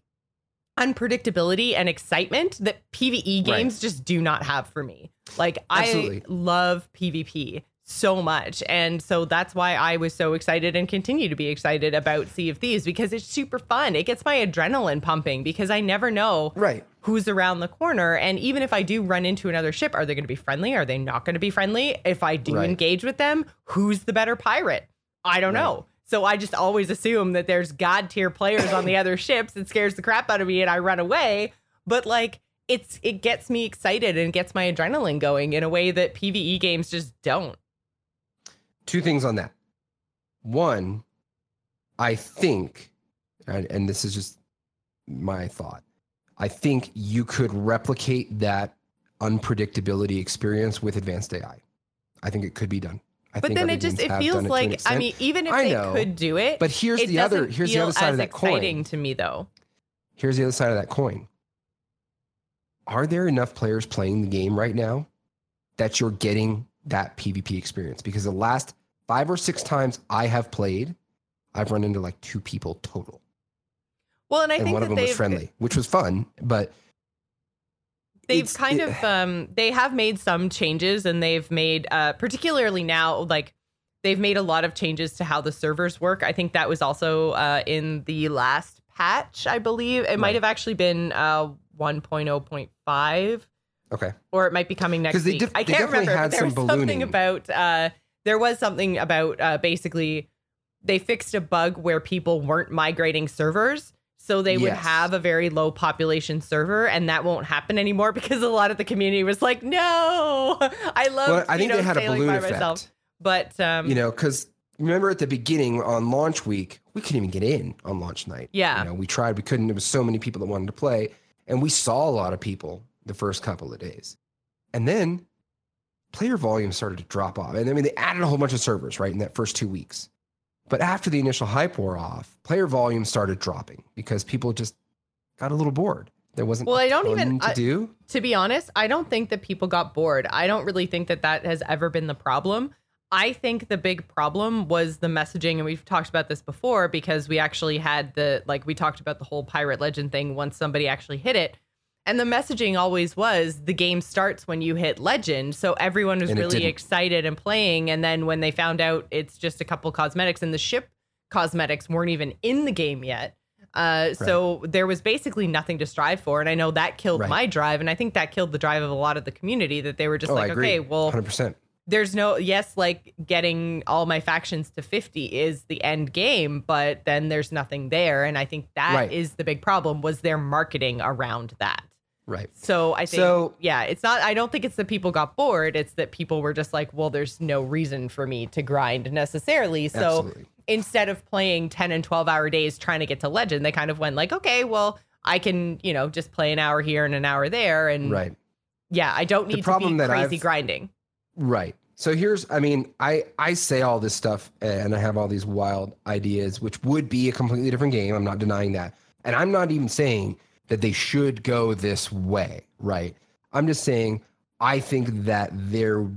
unpredictability and excitement that PvE games right. just do not have for me. Like Absolutely. I love PvP so much, and so that's why I was so excited and continue to be excited about Sea of Thieves, because it's super fun. It gets my adrenaline pumping because I never know right. who's around the corner, and even if I do run into another ship, are they going to be friendly? Are they not going to be friendly? If I do right. engage with them, who's the better pirate? I don't right. know. So I just always assume that there's God tier players on the other ships. It scares the crap out of me and I run away. But like it's it gets me excited and gets my adrenaline going in a way that PvE games just don't. Two things on that. One, I think, and, and this is just my thought, I think you could replicate that unpredictability experience with advanced A I. I think it could be done. I but then it just it feels it like I mean even if I they know, could do it, but here's it the other here's the other side of that coin. It's exciting to me though. Here's the other side of that coin. Are there enough players playing the game right now that you're getting that PvP experience? Because the last five or six times I have played, I've run into like two people total. Well, and I and think one that of them was friendly, which was fun, but They've it's, kind it, of um, they have made some changes, and they've made uh, particularly now, like they've made a lot of changes to how the servers work. I think that was also uh, in the last patch, I believe. It right. might have actually been uh, one point oh point five. Okay. Or it might be coming next week. Def- I can't remember. Had there, some was something about, uh, there was something about uh, basically they fixed a bug where people weren't migrating servers. So they yes. would have a very low population server, and that won't happen anymore because a lot of the community was like, no, I love, well, I think know, they had a balloon effect. Myself. But, um, you know, because remember at the beginning on launch week, we couldn't even get in on launch night. Yeah. You know, we tried, we couldn't. There was so many people that wanted to play, and we saw a lot of people the first couple of days. And then player volume started to drop off. And I mean, they added a whole bunch of servers, right, in that first two weeks. But after the initial hype wore off, player volume started dropping because people just got a little bored. There wasn't well, a I don't ton even, to I, do. To be honest, I don't think that people got bored. I don't really think that that has ever been the problem. I think the big problem was the messaging, and we've talked about this before because we actually had the, like we talked about the whole Pirate Legend thing once somebody actually hit it. And the messaging always was the game starts when you hit Legend. So everyone was really excited and playing. And then when they found out it's just a couple cosmetics, and the ship cosmetics weren't even in the game yet. Uh, right. So there was basically nothing to strive for. And I know that killed right. my drive. And I think that killed the drive of a lot of the community, that they were just oh, like, okay, well, one hundred percent. There's no, yes, like getting all my factions to fifty is the end game, but then there's nothing there. And I think that right. is the big problem, was their marketing around that. Right. So I think, so, yeah, it's not, I don't think it's that people got bored. It's that people were just like, well, there's no reason for me to grind necessarily. So absolutely. Instead of playing ten and twelve hour days trying to get to Legend, they kind of went like, okay, well, I can, you know, just play an hour here and an hour there. And right. yeah, I don't need the problem to be that crazy I've, grinding. Right. So here's, I mean, I, I say all this stuff and I have all these wild ideas, which would be a completely different game. I'm not denying that. And I'm not even saying that they should go this way, right? I'm just saying, I think that there,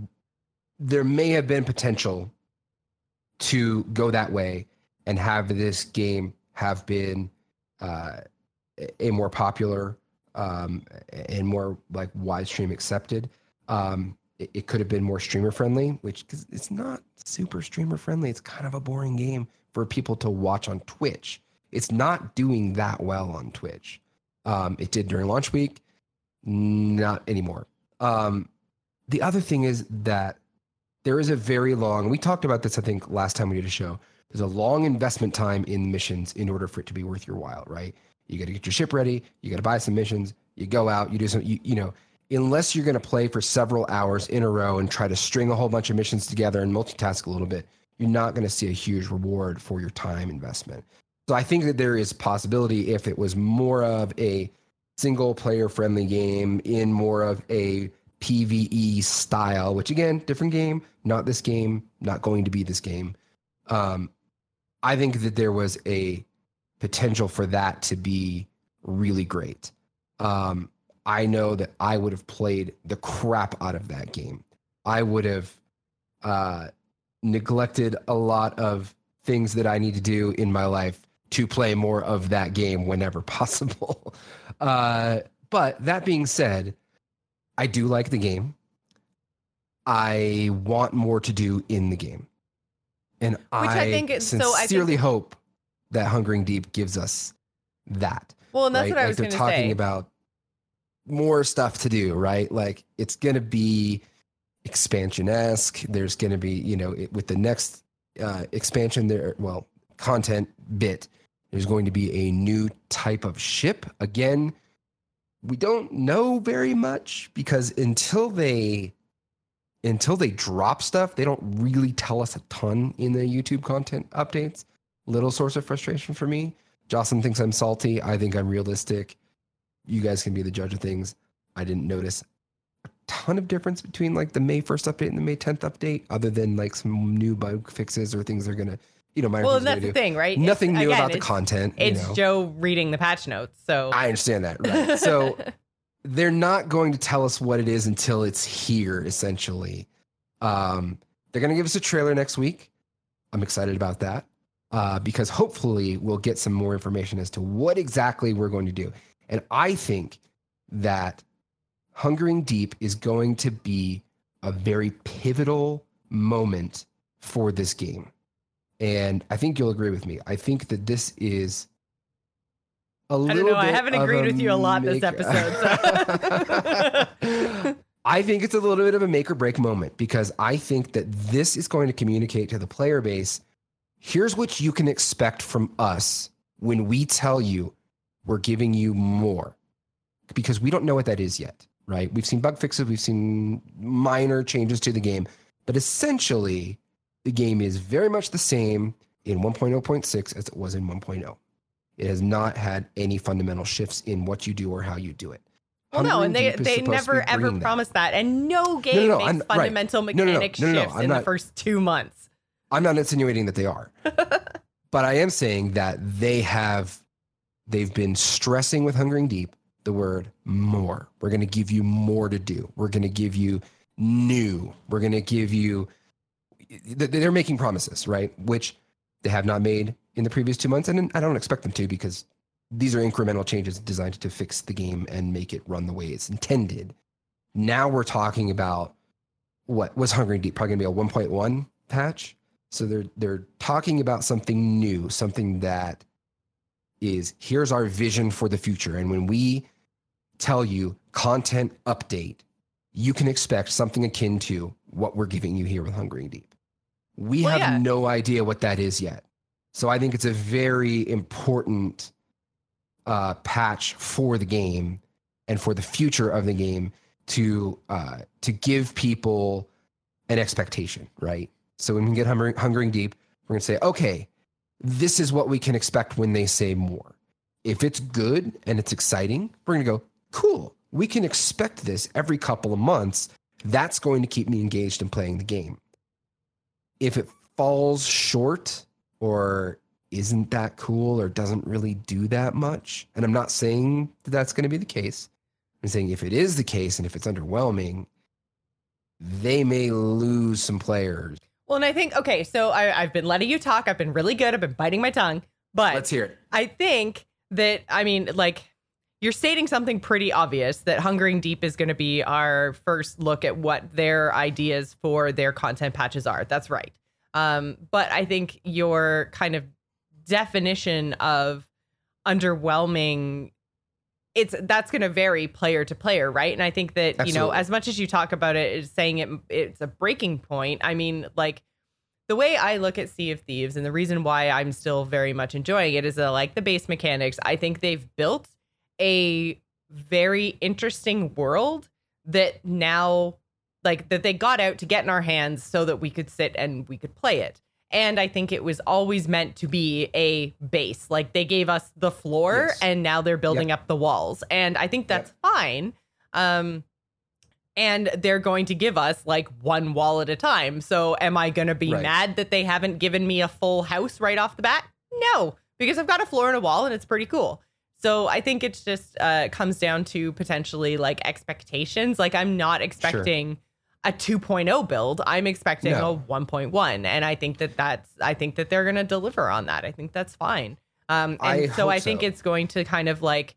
there may have been potential to go that way and have this game have been uh, a more popular um, and more like wide stream accepted. Um, it, it could have been more streamer friendly, which 'cause it's not super streamer friendly. It's kind of a boring game for people to watch on Twitch. It's not doing that well on Twitch. Um, it did during launch week, not anymore. Um, the other thing is that there is a very long, we talked about this, I think last time we did a show, there's a long investment time in missions in order for it to be worth your while, right? You got to get your ship ready. You got to buy some missions. You go out, you do some, you, you know, unless you're going to play for several hours in a row and try to string a whole bunch of missions together and multitask a little bit, you're not going to see a huge reward for your time investment. So I think that there is possibility, if it was more of a single player friendly game in more of a P V E style, which again, different game, not this game, not going to be this game. Um, I think that there was a potential for that to be really great. Um, I know that I would have played the crap out of that game. I would have uh, neglected a lot of things that I need to do in my life to play more of that game whenever possible. Uh, but that being said, I do like the game. I want more to do in the game. And Which I, I think it's, sincerely so I think, hope that Hungering Deep gives us that. Well, and that's right? what I like was going to say. They're talking about more stuff to do, right? Like, it's going to be expansion-esque. There's going to be, you know, it, with the next uh, expansion there, well, content bit, there's going to be a new type of ship. Again, we don't know very much because until they until they drop stuff, they don't really tell us a ton in the YouTube content updates. Little source of frustration for me. Jocelyn thinks I'm salty. I think I'm realistic. You guys can be the judge of things. I didn't notice a ton of difference between like the May first update and the May tenth update, other than like some new bug fixes or things they're going to You know, my well, that's the thing, right? Nothing it's, new again, about the content. It's you know? Joe reading the patch notes, so I understand that. Right? So they're not going to tell us what it is until it's here, essentially. Um, they're going to give us a trailer next week. I'm excited about that uh, because hopefully we'll get some more information as to what exactly we're going to do. And I think that Hungering Deep is going to be a very pivotal moment for this game. And I think you'll agree with me. I think that this is a I little don't know. Bit I haven't agreed with you a lot make- this episode. So. I think it's a little bit of a make or break moment, because I think that this is going to communicate to the player base, here's what you can expect from us when we tell you we're giving you more, because we don't know what that is yet, right? We've seen bug fixes, we've seen minor changes to the game, but essentially the game is very much the same in one point oh point six as it was in one point oh. It has not had any fundamental shifts in what you do or how you do it. Well, no, and they, they never ever that. promised that. And no game no, no, no, makes I'm, fundamental right. mechanic no, no, no, no, shifts no, no, in not, the first two months. I'm not insinuating that they are. But I am saying that they have, they've been stressing with Hungering Deep the word more. We're going to give you more to do. We're going to give you new. We're going to give you, they're making promises, right? Which they have not made in the previous two months. And I don't expect them to, because these are incremental changes designed to fix the game and make it run the way it's intended. Now we're talking about what was Hungering Deep probably going to be a one point one patch. So they're they're talking about something new, something that is, here's our vision for the future. And when we tell you content update, you can expect something akin to what we're giving you here with Hungering Deep. We well, have yeah. no idea what that is yet. So I think it's a very important uh, patch for the game and for the future of the game to uh, to give people an expectation, right? So when we get Hungering Deep, we're going to say, okay, this is what we can expect when they say more. If it's good and it's exciting, we're going to go, cool, we can expect this every couple of months. That's going to keep me engaged in playing the game. If it falls short or isn't that cool or doesn't really do that much, and I'm not saying that that's going to be the case. I'm saying if it is the case and if it's underwhelming, they may lose some players. Well, and I think, okay, so I, I've been letting you talk. I've been really good. I've been biting my tongue. But let's hear it. I think that, I mean, like, you're stating something pretty obvious, that Hungering Deep is going to be our first look at what their ideas for their content patches are. That's right. Um, but I think your kind of definition of underwhelming, it's that's going to vary player to player, right? And I think that, Absolutely. you know, as much as you talk about it, is saying it it's a breaking point. I mean, like, the way I look at Sea of Thieves and the reason why I'm still very much enjoying it is that, like, the base mechanics, I think they've built a very interesting world that now, like, that they got out to get in our hands so that we could sit and we could play it. And I think it was always meant to be a base. Like, they gave us the floor, yes. and now they're building yep. up the walls. And I think that's yep. fine. Um, and they're going to give us, like, one wall at a time. So am I going to be right. mad that they haven't given me a full house right off the bat? No, because I've got a floor and a wall and it's pretty cool. So I think it's just uh, comes down to potentially, like, expectations. Like, I'm not expecting... Sure. a two point oh build. I'm expecting no. a one point one, and I think that that's I think that they're going to deliver on that. I think that's fine. Um and I so I think so. It's going to kind of, like,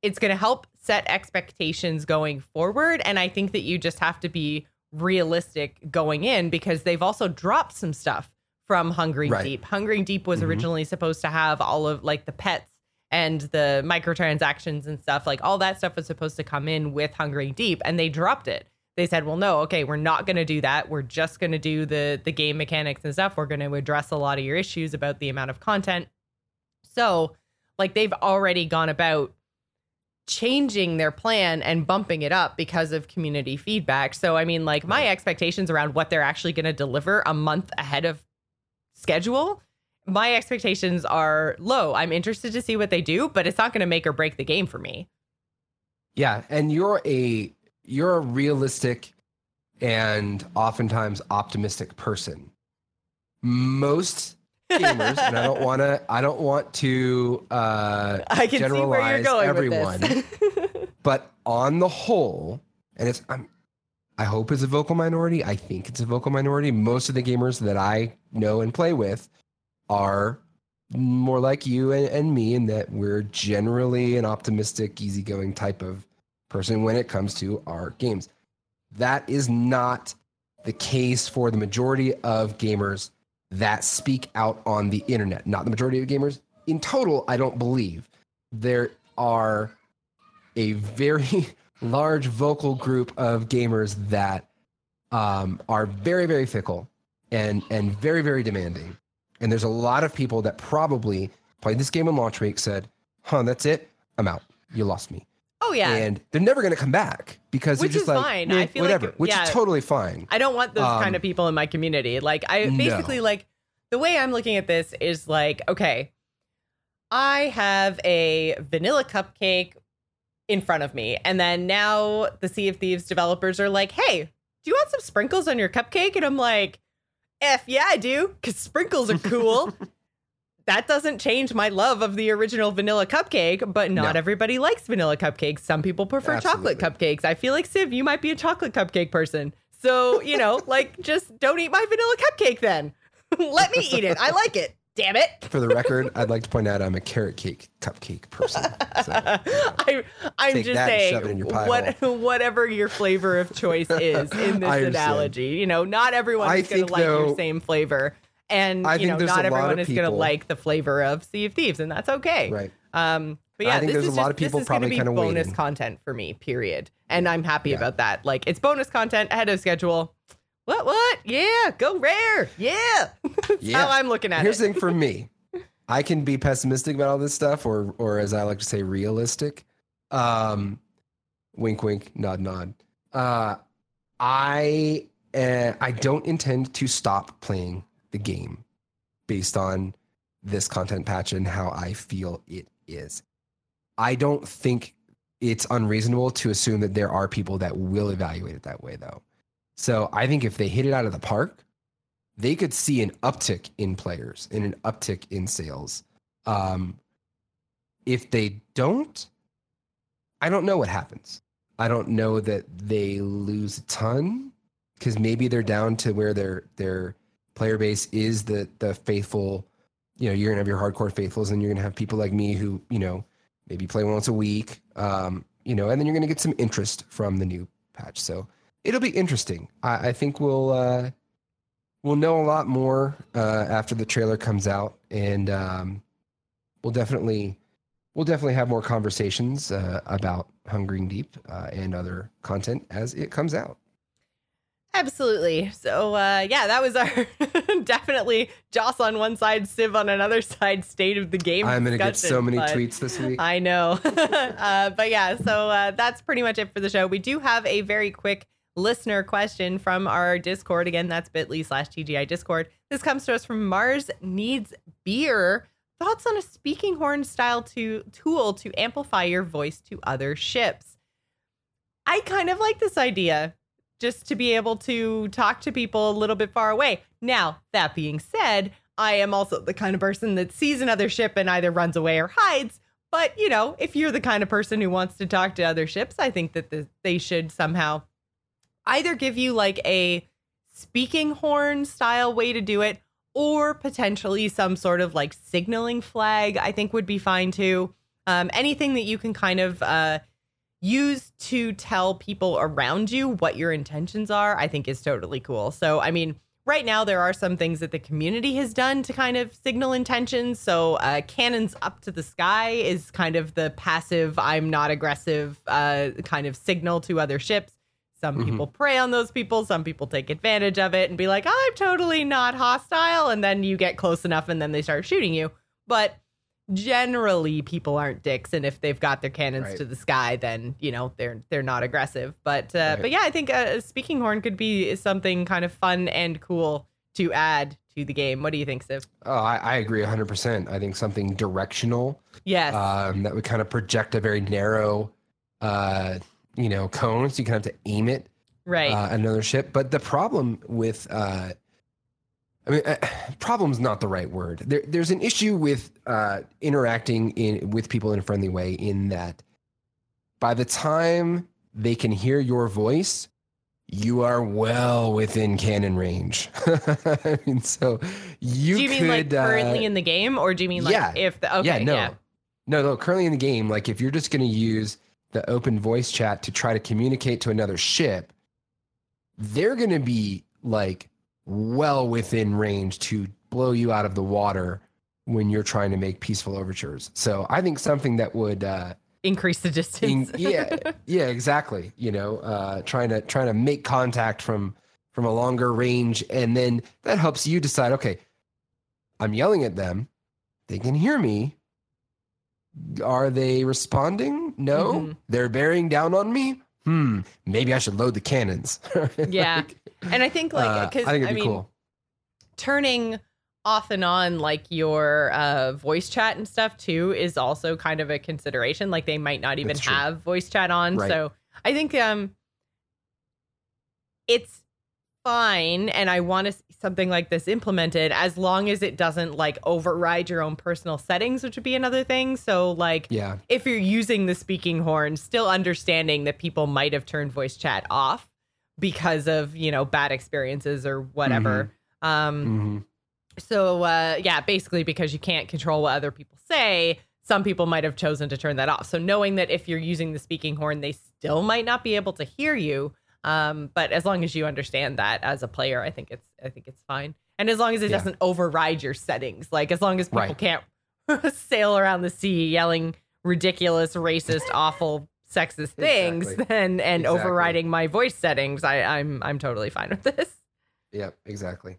it's going to help set expectations going forward, and I think that you just have to be realistic going in, because they've also dropped some stuff from Hungering right. Deep. Hungering Deep was mm-hmm. originally supposed to have all of, like, the pets and the microtransactions and stuff. Like, all that stuff was supposed to come in with Hungering Deep, and they dropped it. They said, well, no, OK, we're not going to do that. We're just going to do the the game mechanics and stuff. We're going to address a lot of your issues about the amount of content. So, like, they've already gone about changing their plan and bumping it up because of community feedback. So, I mean, like, my expectations around what they're actually going to deliver a month ahead of schedule, my expectations are low. I'm interested to see what they do, but it's not going to make or break the game for me. Yeah. And you're a You're a realistic and oftentimes optimistic person. Most gamers, and I don't want to. I don't want to uh, I can generalize see where you're going everyone, with this. But on the whole, and it's I'm, I hope it's a vocal minority. I think it's a vocal minority. Most of the gamers that I know and play with are more like you and, and me, in that we're generally an optimistic, easygoing type of person when it comes to our games. That is not the case for the majority of gamers that speak out on the internet. Not the majority of gamers. In total, I don't believe. There are a very large vocal group of gamers that um, are very, very fickle and and very, very demanding. And there's a lot of people that probably played this game on launch week, said, huh, that's it, I'm out. You lost me. Oh, yeah. And they're never going to come back because which they're just like, fine. I feel whatever, like, which yeah, is totally fine. I don't want those um, kind of people in my community. Like, I basically, no. like, the way I'm looking at this is like, okay, I have a vanilla cupcake in front of me. And then now the Sea of Thieves developers are like, hey, do you want some sprinkles on your cupcake? And I'm like, F yeah, I do, because sprinkles are cool. That doesn't change my love of the original vanilla cupcake, but not no. everybody likes vanilla cupcakes. Some people prefer Absolutely. chocolate cupcakes. I feel like, Siv, you might be a chocolate cupcake person. So, you know, like, just don't eat my vanilla cupcake then. Let me eat it. I like it. Damn it. For the record, I'd like to point out I'm a carrot cake cupcake person. So, uh, I, I'm just saying, what, whatever your flavor of choice is in this analogy, you know, not everyone is going to like your same flavor. And, I you know, not everyone is going to like the flavor of Sea of Thieves, and that's okay. Right. Um, but yeah, I think this there's is a lot just, of people probably kind of waiting. This is going to be bonus content for me, period. And I'm happy yeah. about that. Like, it's bonus content ahead of schedule. What, what? Yeah, go rare. Yeah. That's yeah. how I'm looking at Here's it. Here's the thing for me. I can be pessimistic about all this stuff, or, or as I like to say, realistic. Um, wink, wink, nod, nod. Uh, I uh, I don't intend to stop playing the game based on this content patch and how I feel it is. I don't think it's unreasonable to assume that there are people that will evaluate it that way, though. So I think if they hit it out of the park, they could see an uptick in players and an uptick in sales. Um, if they don't, I don't know what happens. I don't know that they lose a ton, because maybe they're down to where their their player base is the the faithful. You know, you're gonna have your hardcore faithfuls, and you're gonna have people like me who, you know, maybe play once a week. Um, you know, and then you're gonna get some interest from the new patch. So it'll be interesting. I, I think we'll uh, we'll know a lot more uh, after the trailer comes out, and um, we'll definitely we'll definitely have more conversations uh, about Hungering Deep uh, and other content as it comes out. Absolutely. So uh, yeah, that was our definitely Joss on one side, Siv on another side state of the game. I'm gonna get so many tweets this week. I know, uh, but yeah. So uh, that's pretty much it for the show. We do have a very quick listener question from our Discord. Again, that's bit dot l y slash T G I Discord. This comes to us from Mars Needs Beer. Thoughts on a speaking horn style to tool to amplify your voice to other ships? I kind of like this idea, just to be able to talk to people a little bit far away. Now, that being said, I am also the kind of person that sees another ship and either runs away or hides. But, you know, if you're the kind of person who wants to talk to other ships, I think that the, they should somehow either give you like a speaking horn style way to do it, or potentially some sort of like signaling flag, I think would be fine too. Um, anything that you can kind of uh, use to tell people around you what your intentions are, I think is totally cool. So, I mean, right now there are some things that the community has done to kind of signal intentions. So uh, cannons up to the sky is kind of the passive, I'm not aggressive uh, kind of signal to other ships. Some people mm-hmm. prey on those people. Some people take advantage of it and be like, I'm totally not hostile. And then you get close enough and then they start shooting you. But generally people aren't dicks. And if they've got their cannons right. to the sky, then, you know, they're they're not aggressive. But uh, right. but yeah, I think a speaking horn could be something kind of fun and cool to add to the game. What do you think, Siv? Oh, I, I agree one hundred percent. I think something directional. Yes. Um, that would kind of project a very narrow uh you know, cones, so you kind of have to aim it right uh, another ship. But the problem with, uh, I mean, uh, problem's not the right word. There, there's an issue with uh, interacting in with people in a friendly way, in that by the time they can hear your voice, you are well within cannon range. I mean, so you could... Do you could, mean like currently uh, in the game, or do you mean like yeah, if... The, okay, yeah, no. Yeah. No, no, currently in the game, like if you're just going to use... the open voice chat to try to communicate to another ship, they're going to be like well within range to blow you out of the water when you're trying to make peaceful overtures. So I think something that would uh, increase the distance. in, yeah, yeah, exactly. You know, uh, trying to trying to make contact from from a longer range, and then that helps you decide, okay, I'm yelling at them, they can hear me. Are they responding? No, mm-hmm. They're bearing down on me. Hmm. Maybe I should load the cannons. Yeah. Like, and I think like, cause uh, I, think it'd I be mean, cool. turning off and on like your uh, voice chat and stuff too is also kind of a consideration. Like they might not even have voice chat on. Right. So I think um, it's fine. And I want to see something like this implemented as long as it doesn't like override your own personal settings, which would be another thing. So like, yeah, if you're using the speaking horn, still understanding that people might have turned voice chat off because of, you know, bad experiences or whatever. Mm-hmm. Um, mm-hmm. So, uh, yeah, basically because you can't control what other people say, some people might have chosen to turn that off. So knowing that if you're using the speaking horn, they still might not be able to hear you. Um, but as long as you understand that as a player, I think it's, I think it's fine. And as long as it yeah. doesn't override your settings, like as long as people right. can't sail around the sea yelling ridiculous, racist, awful, sexist things, exactly. then, and exactly. overriding my voice settings, I, I'm, I'm totally fine with this. Yep, exactly.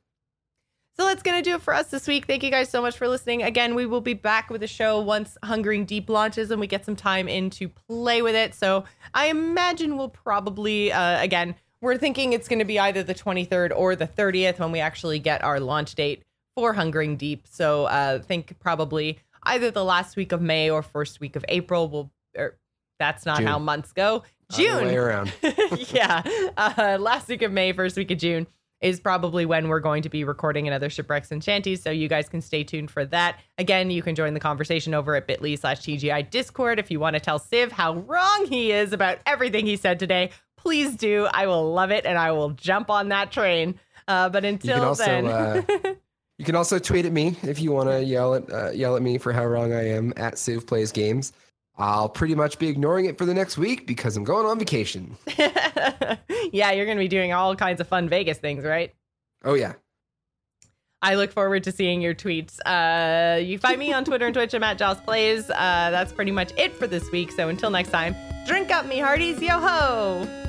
So that's going to do it for us this week. Thank you guys so much for listening. Again, we will be back with a show once Hungering Deep launches and we get some time in to play with it. So I imagine we'll probably, uh, again, we're thinking it's going to be either the twenty-third or the thirtieth when we actually get our launch date for Hungering Deep. So uh, think probably either the last week of May or first week of April. We'll, er, that's not June. How months go. June. All the way around. Yeah. Uh, last week of May, first week of June is probably when we're going to be recording another Shipwrecks and Shanties, so you guys can stay tuned for that. Again, you can join the conversation over at bit.ly slash TGI Discord. If you want to tell Siv how wrong he is about everything he said today, please do. I will love it, and I will jump on that train. Uh, but until you can also, then... uh, you can also tweet at me if you want to yell at uh, yell at me for how wrong I am, at SivPlaysGames. I'll pretty much be ignoring it for the next week because I'm going on vacation. Yeah, you're going to be doing all kinds of fun Vegas things, right? Oh, yeah. I look forward to seeing your tweets. Uh, you find me on Twitter and Twitch at Matt JossPlays. Uh, that's pretty much it for this week. So until next time, drink up, me hearties. Yo ho!